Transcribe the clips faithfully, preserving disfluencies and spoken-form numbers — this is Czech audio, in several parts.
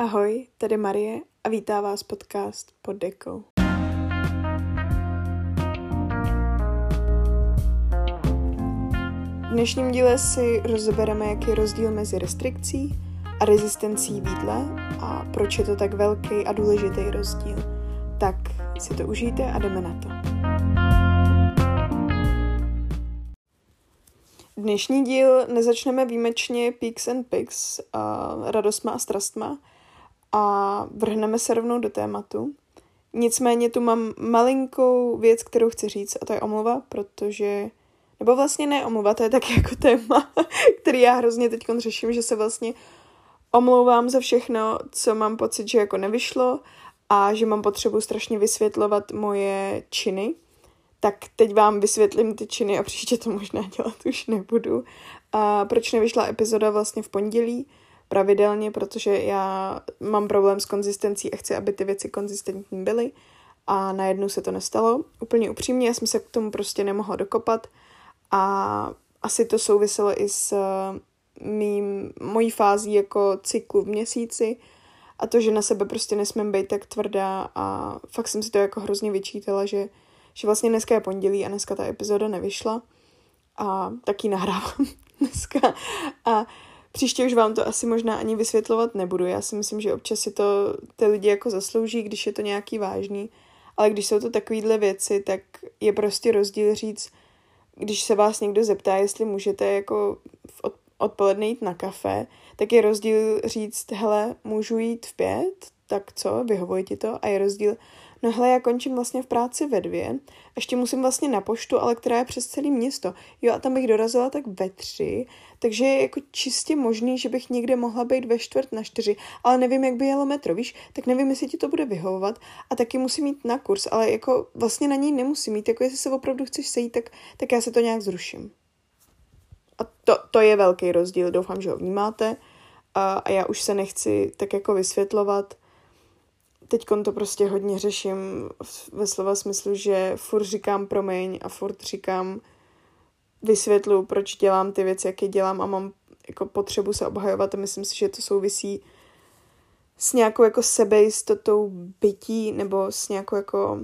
Ahoj, tady Marie a vítá vás podcast Pod dekou. V dnešním díle si rozebereme, jaký je rozdíl mezi restrikcí a rezistencí v jídle a proč je to tak velký a důležitý rozdíl. Tak si to užijte a jdeme na to. Dnešní díl nezačneme výjimečně Peaks and Pics, radostma a strastma, a vrhneme se rovnou do tématu. Nicméně tu mám malinkou věc, kterou chci říct, a to je omluva, protože... Nebo vlastně ne omluva, to je taky jako téma, který já hrozně teď řeším, že se vlastně omlouvám za všechno, co mám pocit, že jako nevyšlo a že mám potřebu strašně vysvětlovat moje činy. Tak teď vám vysvětlím ty činy a příště to možná dělat už nebudu. A proč nevyšla epizoda vlastně v pondělí? Pravidelně, protože já mám problém s konzistencí a chci, aby ty věci konzistentní byly, a najednou se to nestalo. Úplně upřímně, já jsem se k tomu prostě nemohla dokopat a asi to souviselo i s mým, mojí fází jako cyklu v měsíci a to, že na sebe prostě nesmím být tak tvrdá, a fakt jsem si to jako hrozně vyčítala, že, že vlastně dneska je pondělí a dneska ta epizoda nevyšla a taky nahrávám dneska a příště už vám to asi možná ani vysvětlovat nebudu. Já si myslím, že občas si to ty lidi jako zaslouží, když je to nějaký vážný. Ale když jsou to takovýhle věci, tak je prostě rozdíl říct, když se vás někdo zeptá, jestli můžete jako odpoledne jít na kafe, tak je rozdíl říct, hele, můžu jít v pět, tak co, vyhovuje ti to? A je rozdíl, no hele, já končím vlastně v práci ve dvě, ještě musím vlastně na poštu, ale která je přes celé město. Jo, a tam bych dorazila tak ve tři, takže je jako čistě možný, že bych někde mohla být ve čtvrt na čtyři, ale nevím, jak by jelo metro, víš, tak nevím, jestli ti to bude vyhovovat, a taky musím jít na kurz, ale jako vlastně na něj nemusím jít, jako jestli se opravdu chceš sejít, tak, tak já se to nějak zruším. A to, to je velký rozdíl, doufám, že ho vnímáte, a, a já už se nechci tak jako vysvětlovat. Teďkon to prostě hodně řeším ve slova smyslu, že furt říkám promiň a furt říkám vysvětlu, proč dělám ty věci, jak je dělám, a mám jako potřebu se obhajovat a myslím si, že to souvisí s nějakou jako sebejistotou bytí nebo s nějakou jako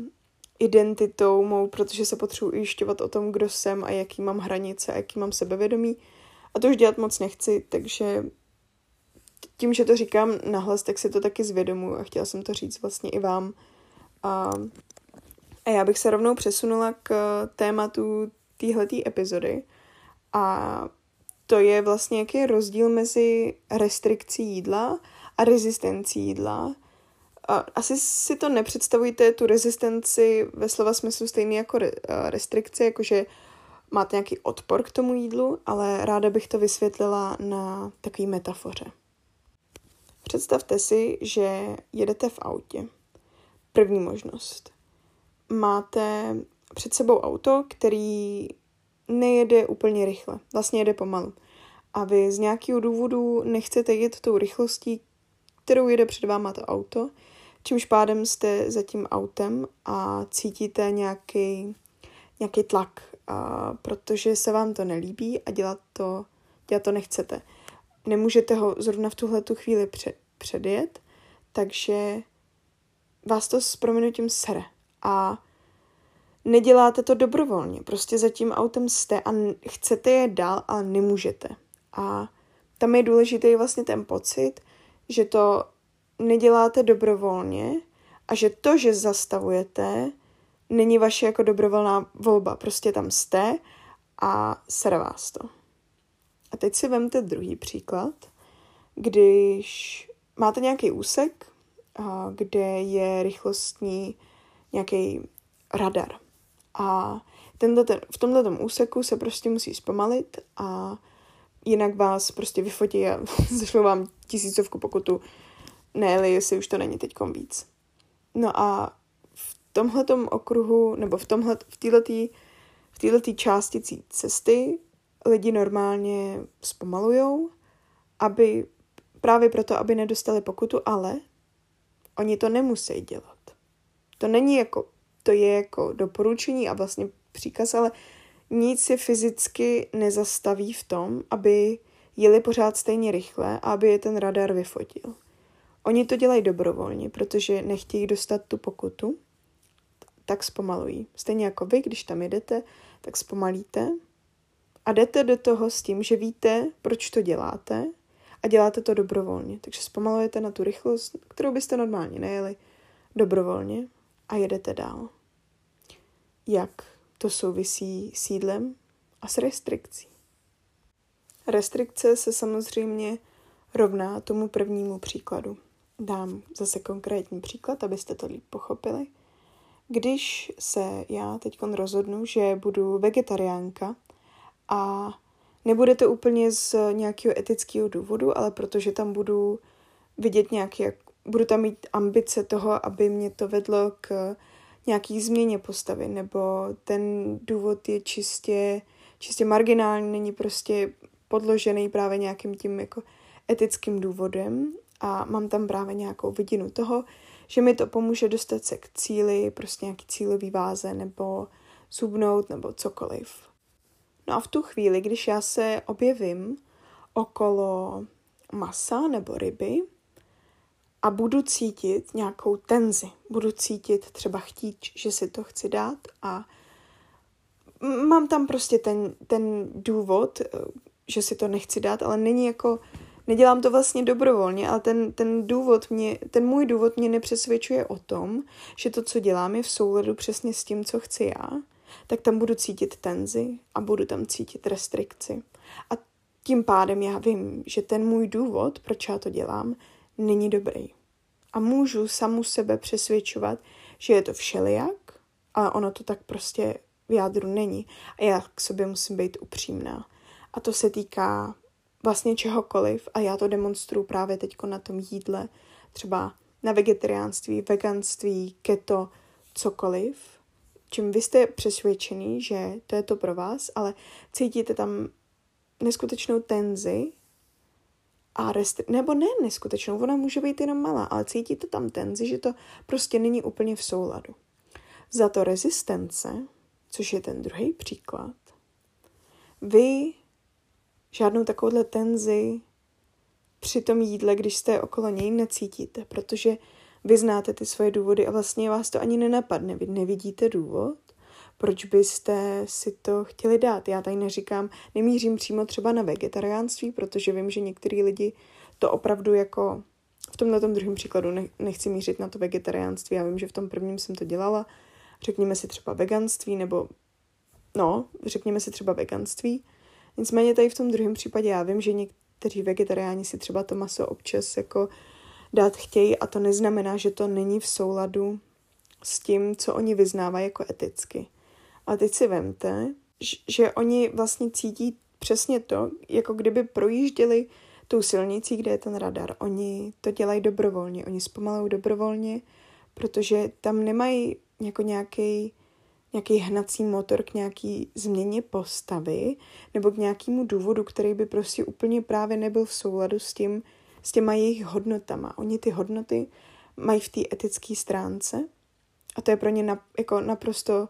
identitou mou, protože se potřebuji ujišťovat o tom, kdo jsem a jaký mám hranice a jaký mám sebevědomí, a to už dělat moc nechci, takže... Tím, že to říkám nahlas, tak si to taky zvědomuji a chtěla jsem to říct vlastně i vám. A, a já bych se rovnou přesunula k tématu téhleté epizody. A to je vlastně, jaký je rozdíl mezi restrikcí jídla a rezistencí jídla. A asi si to nepředstavujte, tu rezistenci ve slova smyslu stejný jako re, restrikce, jakože máte nějaký odpor k tomu jídlu, ale ráda bych to vysvětlila na takové metafoře. Představte si, že jedete v autě. První možnost. Máte před sebou auto, který nejede úplně rychle. Vlastně jede pomalu. A vy z nějakého důvodu nechcete jet tou rychlostí, kterou jede před váma to auto. Čímž pádem jste za tím autem a cítíte nějaký, nějaký tlak, a protože se vám to nelíbí a dělat to, dělat to nechcete. Nemůžete ho zrovna v tuhle tu chvíli předjet, takže vás to s prominutím sere. A neděláte to dobrovolně, prostě za tím autem jste a chcete je dál, ale nemůžete. A tam je důležitý vlastně ten pocit, že to neděláte dobrovolně a že to, že zastavujete, není vaše jako dobrovolná volba, prostě tam jste a sere vás to. A teď si vemte druhý příklad, když máte nějaký úsek, kde je rychlostní nějaký radar. A tento, ten, v tomto úseku se prostě musí zpomalit a jinak vás prostě vyfotí a zašlo vám tisícovku pokutu, ne, jestli už to není teďkom víc. No a v tomhletom okruhu, nebo v tomhle, v této v této části cesty lidi normálně zpomalujou, aby, právě proto, aby nedostali pokutu, ale oni to nemusí dělat. To není jako, to je jako doporučení a vlastně příkaz, ale nic je fyzicky nezastaví v tom, aby jeli pořád stejně rychle a aby je ten radar vyfotil. Oni to dělají dobrovolně, protože nechtějí dostat tu pokutu, tak zpomalují. Stejně jako vy, když tam jedete, tak zpomalíte a jdete do toho s tím, že víte, proč to děláte a děláte to dobrovolně. Takže zpomalujete na tu rychlost, kterou byste normálně nejeli, dobrovolně a jedete dál. Jak to souvisí s jídlem a s restrikcí? Restrikce se samozřejmě rovná tomu prvnímu příkladu. Dám zase konkrétní příklad, abyste to líp pochopili. Když se já teď rozhodnu, že budu vegetariánka a nebude to úplně z nějakého etického důvodu, ale protože tam budu vidět nějaké, budu tam mít ambice toho, aby mě to vedlo k nějaký změně postavy, nebo ten důvod je čistě, čistě marginální, není prostě podložený právě nějakým tím jako etickým důvodem a mám tam právě nějakou vidinu toho, že mi to pomůže dostat se k cíli, prostě nějaký cílový váze nebo zubnout nebo cokoliv. No a v tu chvíli, když já se objevím okolo masa nebo ryby a budu cítit nějakou tenzi, budu cítit třeba chtít, že si to chci dát a mám tam prostě ten, ten důvod, že si to nechci dát, ale není jako... Nedělám to vlastně dobrovolně, ale ten, ten, důvod mě, ten můj důvod mě nepřesvědčuje o tom, že to, co dělám, je v souladu přesně s tím, co chci já, tak tam budu cítit tenzi a budu tam cítit restrikci. A tím pádem já vím, že ten můj důvod, proč já to dělám, není dobrý. A můžu samu sebe přesvědčovat, že je to všelijak, ale ono to tak prostě v jádru není. A já k sobě musím být upřímná. A to se týká vlastně čehokoliv a já to demonstruju právě teď na tom jídle, třeba na vegetariánství, veganství, keto, cokoliv, čím vy jste přesvědčený, že to je to pro vás, ale cítíte tam neskutečnou tenzi a restri- nebo ne neskutečnou, ona může být jenom malá, ale cítíte tam tenzi, že to prostě není úplně v souladu. Za to rezistence, což je ten druhý příklad, vy žádnou takovouhle tenzi při tom jídle, když jste okolo něj, necítíte, protože vy znáte ty svoje důvody a vlastně vás to ani nenapadne. Vy nevidíte důvod, proč byste si to chtěli dát. Já tady neříkám, nemířím přímo třeba na vegetariánství, protože vím, že některý lidi to opravdu jako, v tomhle tom druhém příkladu nechci mířit na to vegetariánství, já vím, že v tom prvním jsem to dělala, řekněme si třeba veganství, nebo no, řekněme si třeba veganství, nicméně tady v tom druhém případě já vím, že někteří vegetariáni si třeba to maso občas jako dát chtějí a to neznamená, že to není v souladu s tím, co oni vyznávají jako eticky. A teď si vemte, že oni vlastně cítí přesně to, jako kdyby projížděli tou silnicí, kde je ten radar. Oni to dělají dobrovolně, oni zpomalují dobrovolně, protože tam nemají jako nějaký... nějaký hnací motor k nějaký změně postavy nebo k nějakému důvodu, který by prostě úplně právě nebyl v souladu s, tím, s těma jejich hodnotama. Oni ty hodnoty mají v té etické stránce a to je pro ně na, jako naprosto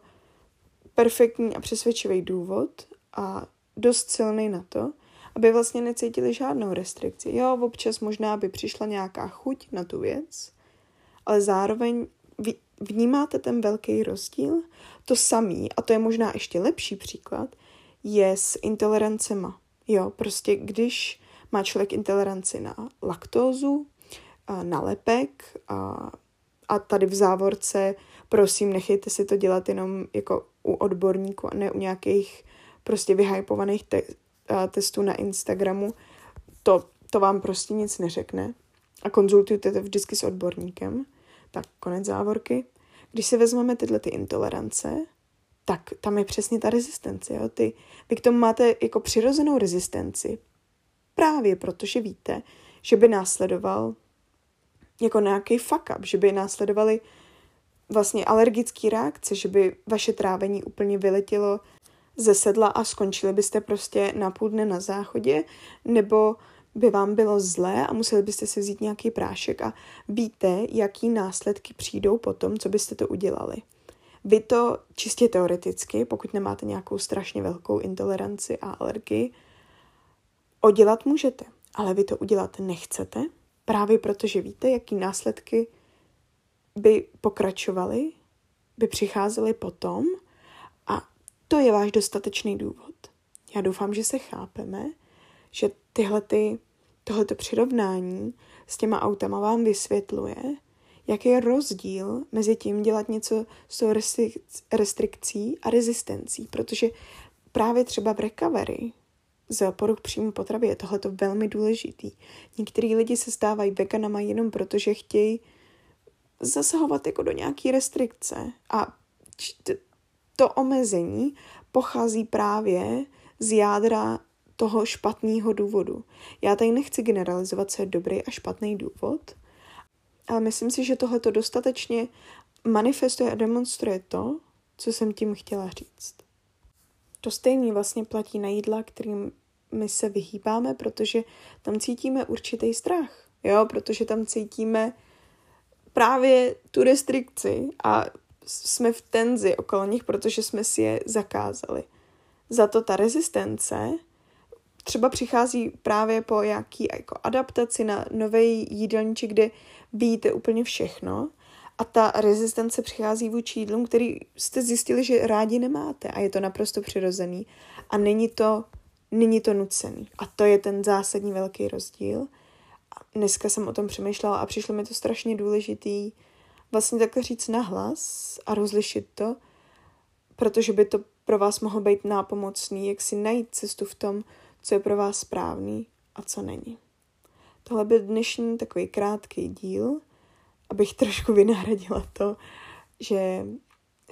perfektní a přesvědčivý důvod a dost silný na to, aby vlastně necítili žádnou restrikci. Jo, občas možná by přišla nějaká chuť na tu věc, ale zároveň vnímáte ten velký rozdíl? To samý, a to je možná ještě lepší příklad, je s intolerancema. Jo, prostě když má člověk intoleranci na laktózu, na lepek a, a tady v závorce, prosím, nechejte si to dělat jenom jako u odborníků a ne u nějakých prostě vyhypovaných te- testů na Instagramu, to, to vám prostě nic neřekne a konzultujte to vždycky s odborníkem. Tak konec závorky. Když si vezmeme tyhle ty intolerance, tak tam je přesně ta rezistence. Jo? Ty, vy k tomu máte jako přirozenou rezistenci. Právě protože víte, že by následoval jako nějaký fuck up, že by následovaly vlastně alergické reakce, že by vaše trávení úplně vyletělo ze sedla a skončili byste prostě na půl dne na záchodě, nebo by vám bylo zlé a museli byste si vzít nějaký prášek a víte, jaký následky přijdou po tom, co byste to udělali. Vy to čistě teoreticky, pokud nemáte nějakou strašně velkou intoleranci a alergii, udělat můžete, ale vy to udělat nechcete Právě protože víte, jaký následky by pokračovaly, by přicházely potom, a to je váš dostatečný důvod. Já doufám, že se chápeme, že tyhlety, tohleto přirovnání s těma autama vám vysvětluje, jaký je rozdíl mezi tím dělat něco s restrikcí a rezistencí, protože právě třeba v recovery z poruch příjmu potravy je tohleto velmi důležitý. Některý lidi se stávají veganama jenom protože chtějí zasahovat jako do nějaký restrikce a to omezení pochází právě z jádra toho špatného důvodu. Já tady nechci generalizovat, co je dobrý a špatný důvod, ale myslím si, že tohleto dostatečně manifestuje a demonstruje to, co jsem tím chtěla říct. To stejné vlastně platí na jídla, kterým my se vyhýbáme, protože tam cítíme určitý strach, jo? Protože tam cítíme právě tu restrikci a jsme v tenzi okolo nich, protože jsme si je zakázali. Za to ta rezistence třeba přichází právě po jaký jako adaptaci na nový jídelníček, kde víte úplně všechno, a ta rezistence přichází vůči jídlům, který jste zjistili, že rádi nemáte, a je to naprosto přirozený a není to, není to nucený. A to je ten zásadní velký rozdíl. Dneska jsem o tom přemýšlela a přišlo mi to strašně důležitý vlastně takhle říct nahlas a rozlišit to, protože by to pro vás mohlo být nápomocný, jak si najít cestu v tom, co je pro vás správný a co není. Tohle byl dnešní takový krátký díl, abych trošku vynahradila to, že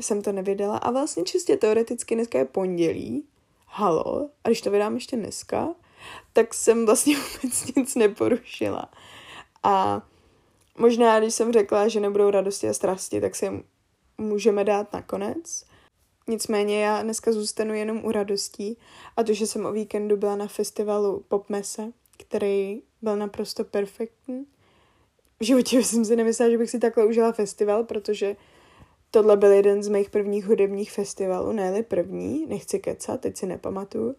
jsem to nevydala. A vlastně čistě teoreticky dneska je pondělí, halo, a když to vydám ještě dneska, tak jsem vlastně vůbec nic neporušila. A možná, když jsem řekla, že nebudou radosti a strasti, tak se můžeme dát nakonec. Nicméně já dneska zůstanu jenom u radostí a to, že jsem o víkendu byla na festivalu Popmese, který byl naprosto perfektní. V životě jsem si nemyslela, že bych si takhle užila festival, protože tohle byl jeden z mých prvních hudebních festivalů, ne-li první, nechci kecat, teď si nepamatuju.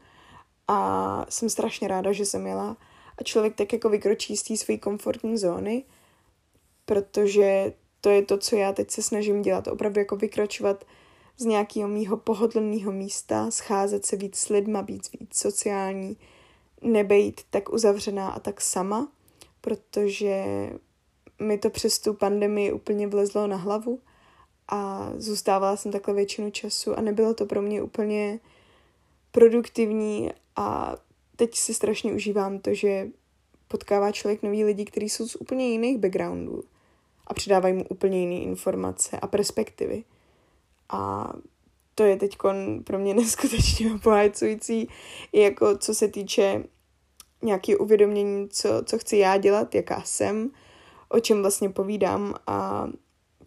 A jsem strašně ráda, že jsem jela a člověk tak jako vykročí z té své komfortní zóny, protože to je to, co já teď se snažím dělat, opravdu jako vykročovat z nějakého mýho pohodlného místa, scházet se víc s lidma, být víc sociální, nebejt tak uzavřená a tak sama, protože mi to přes tu pandemii úplně vlezlo na hlavu a zůstávala jsem takhle většinu času a nebylo to pro mě úplně produktivní a teď si strašně užívám to, že potkává člověk nový lidi, kteří jsou z úplně jiných backgroundů a předávají mu úplně jiné informace a perspektivy. A to je teď pro mě neskutečně obohacující, jako co se týče nějakého uvědomění, co, co chci já dělat, jaká jsem, o čem vlastně povídám a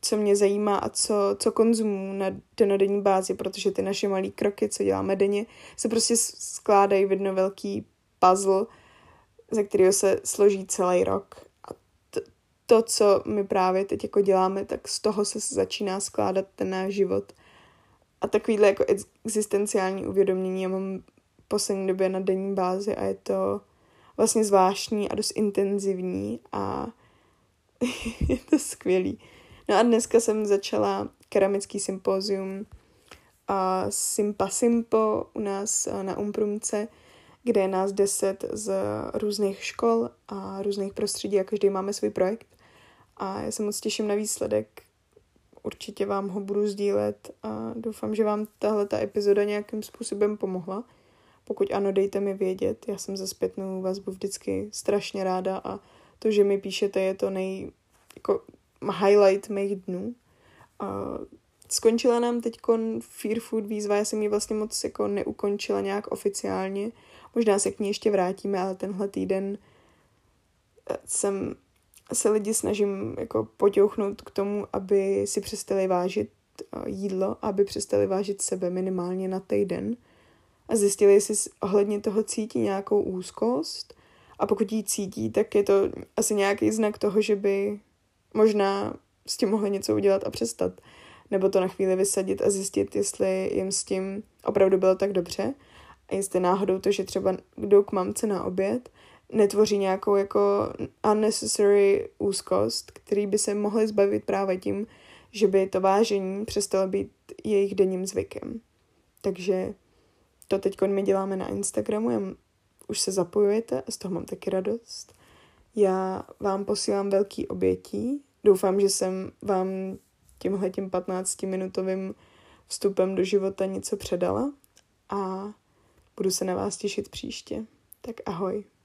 co mě zajímá a co, co konzumuju na denodenní bázi, protože ty naše malé kroky, co děláme denně, se prostě skládají v jedno velký puzzle, ze kterého se složí celý rok. A to, to, co my právě teď jako děláme, tak z toho se začíná skládat ten náš život. A takovýhle jako existenciální uvědomění já mám v poslední době na denní bázi a je to vlastně zvláštní a dost intenzivní a je to skvělý. No a dneska jsem začala keramický sympózium uh, Simpa Simpo u nás uh, na Umprumce, kde je nás deset z různých škol a různých prostředí a každý máme svůj projekt. A já se moc těším na výsledek. Určitě vám ho budu sdílet a doufám, že vám tahleta epizoda nějakým způsobem pomohla. Pokud ano, dejte mi vědět. Já jsem za zpětnou vazbu vždycky strašně ráda a to, že mi píšete, je to nej... Jako, highlight mých dnů. Uh, skončila nám teď Fear Food výzva, já jsem ji vlastně moc jako neukončila nějak oficiálně. Možná se k ní ještě vrátíme, ale tenhle týden jsem, se lidi snažím jako potěuchnout k tomu, aby si přestali vážit jídlo, aby přestali vážit sebe minimálně na týden a zjistili, jestli ohledně toho cítí nějakou úzkost a pokud ji cítí, tak je to asi nějaký znak toho, že by možná s tím mohli něco udělat a přestat. Nebo to na chvíli vysadit a zjistit, jestli jim s tím opravdu bylo tak dobře. A jestli náhodou to, že třeba jdou k mamce na oběd, netvoří nějakou jako unnecessary úzkost, který by se mohli zbavit právě tím, že by to vážení přestalo být jejich denním zvykem. Takže to teď my děláme na Instagramu, já už se zapojujete, z toho mám taky radost. Já vám posílám velký obětí, doufám, že jsem vám tímhletím patnáctiminutovým vstupem do života něco předala a budu se na vás těšit příště. Tak ahoj.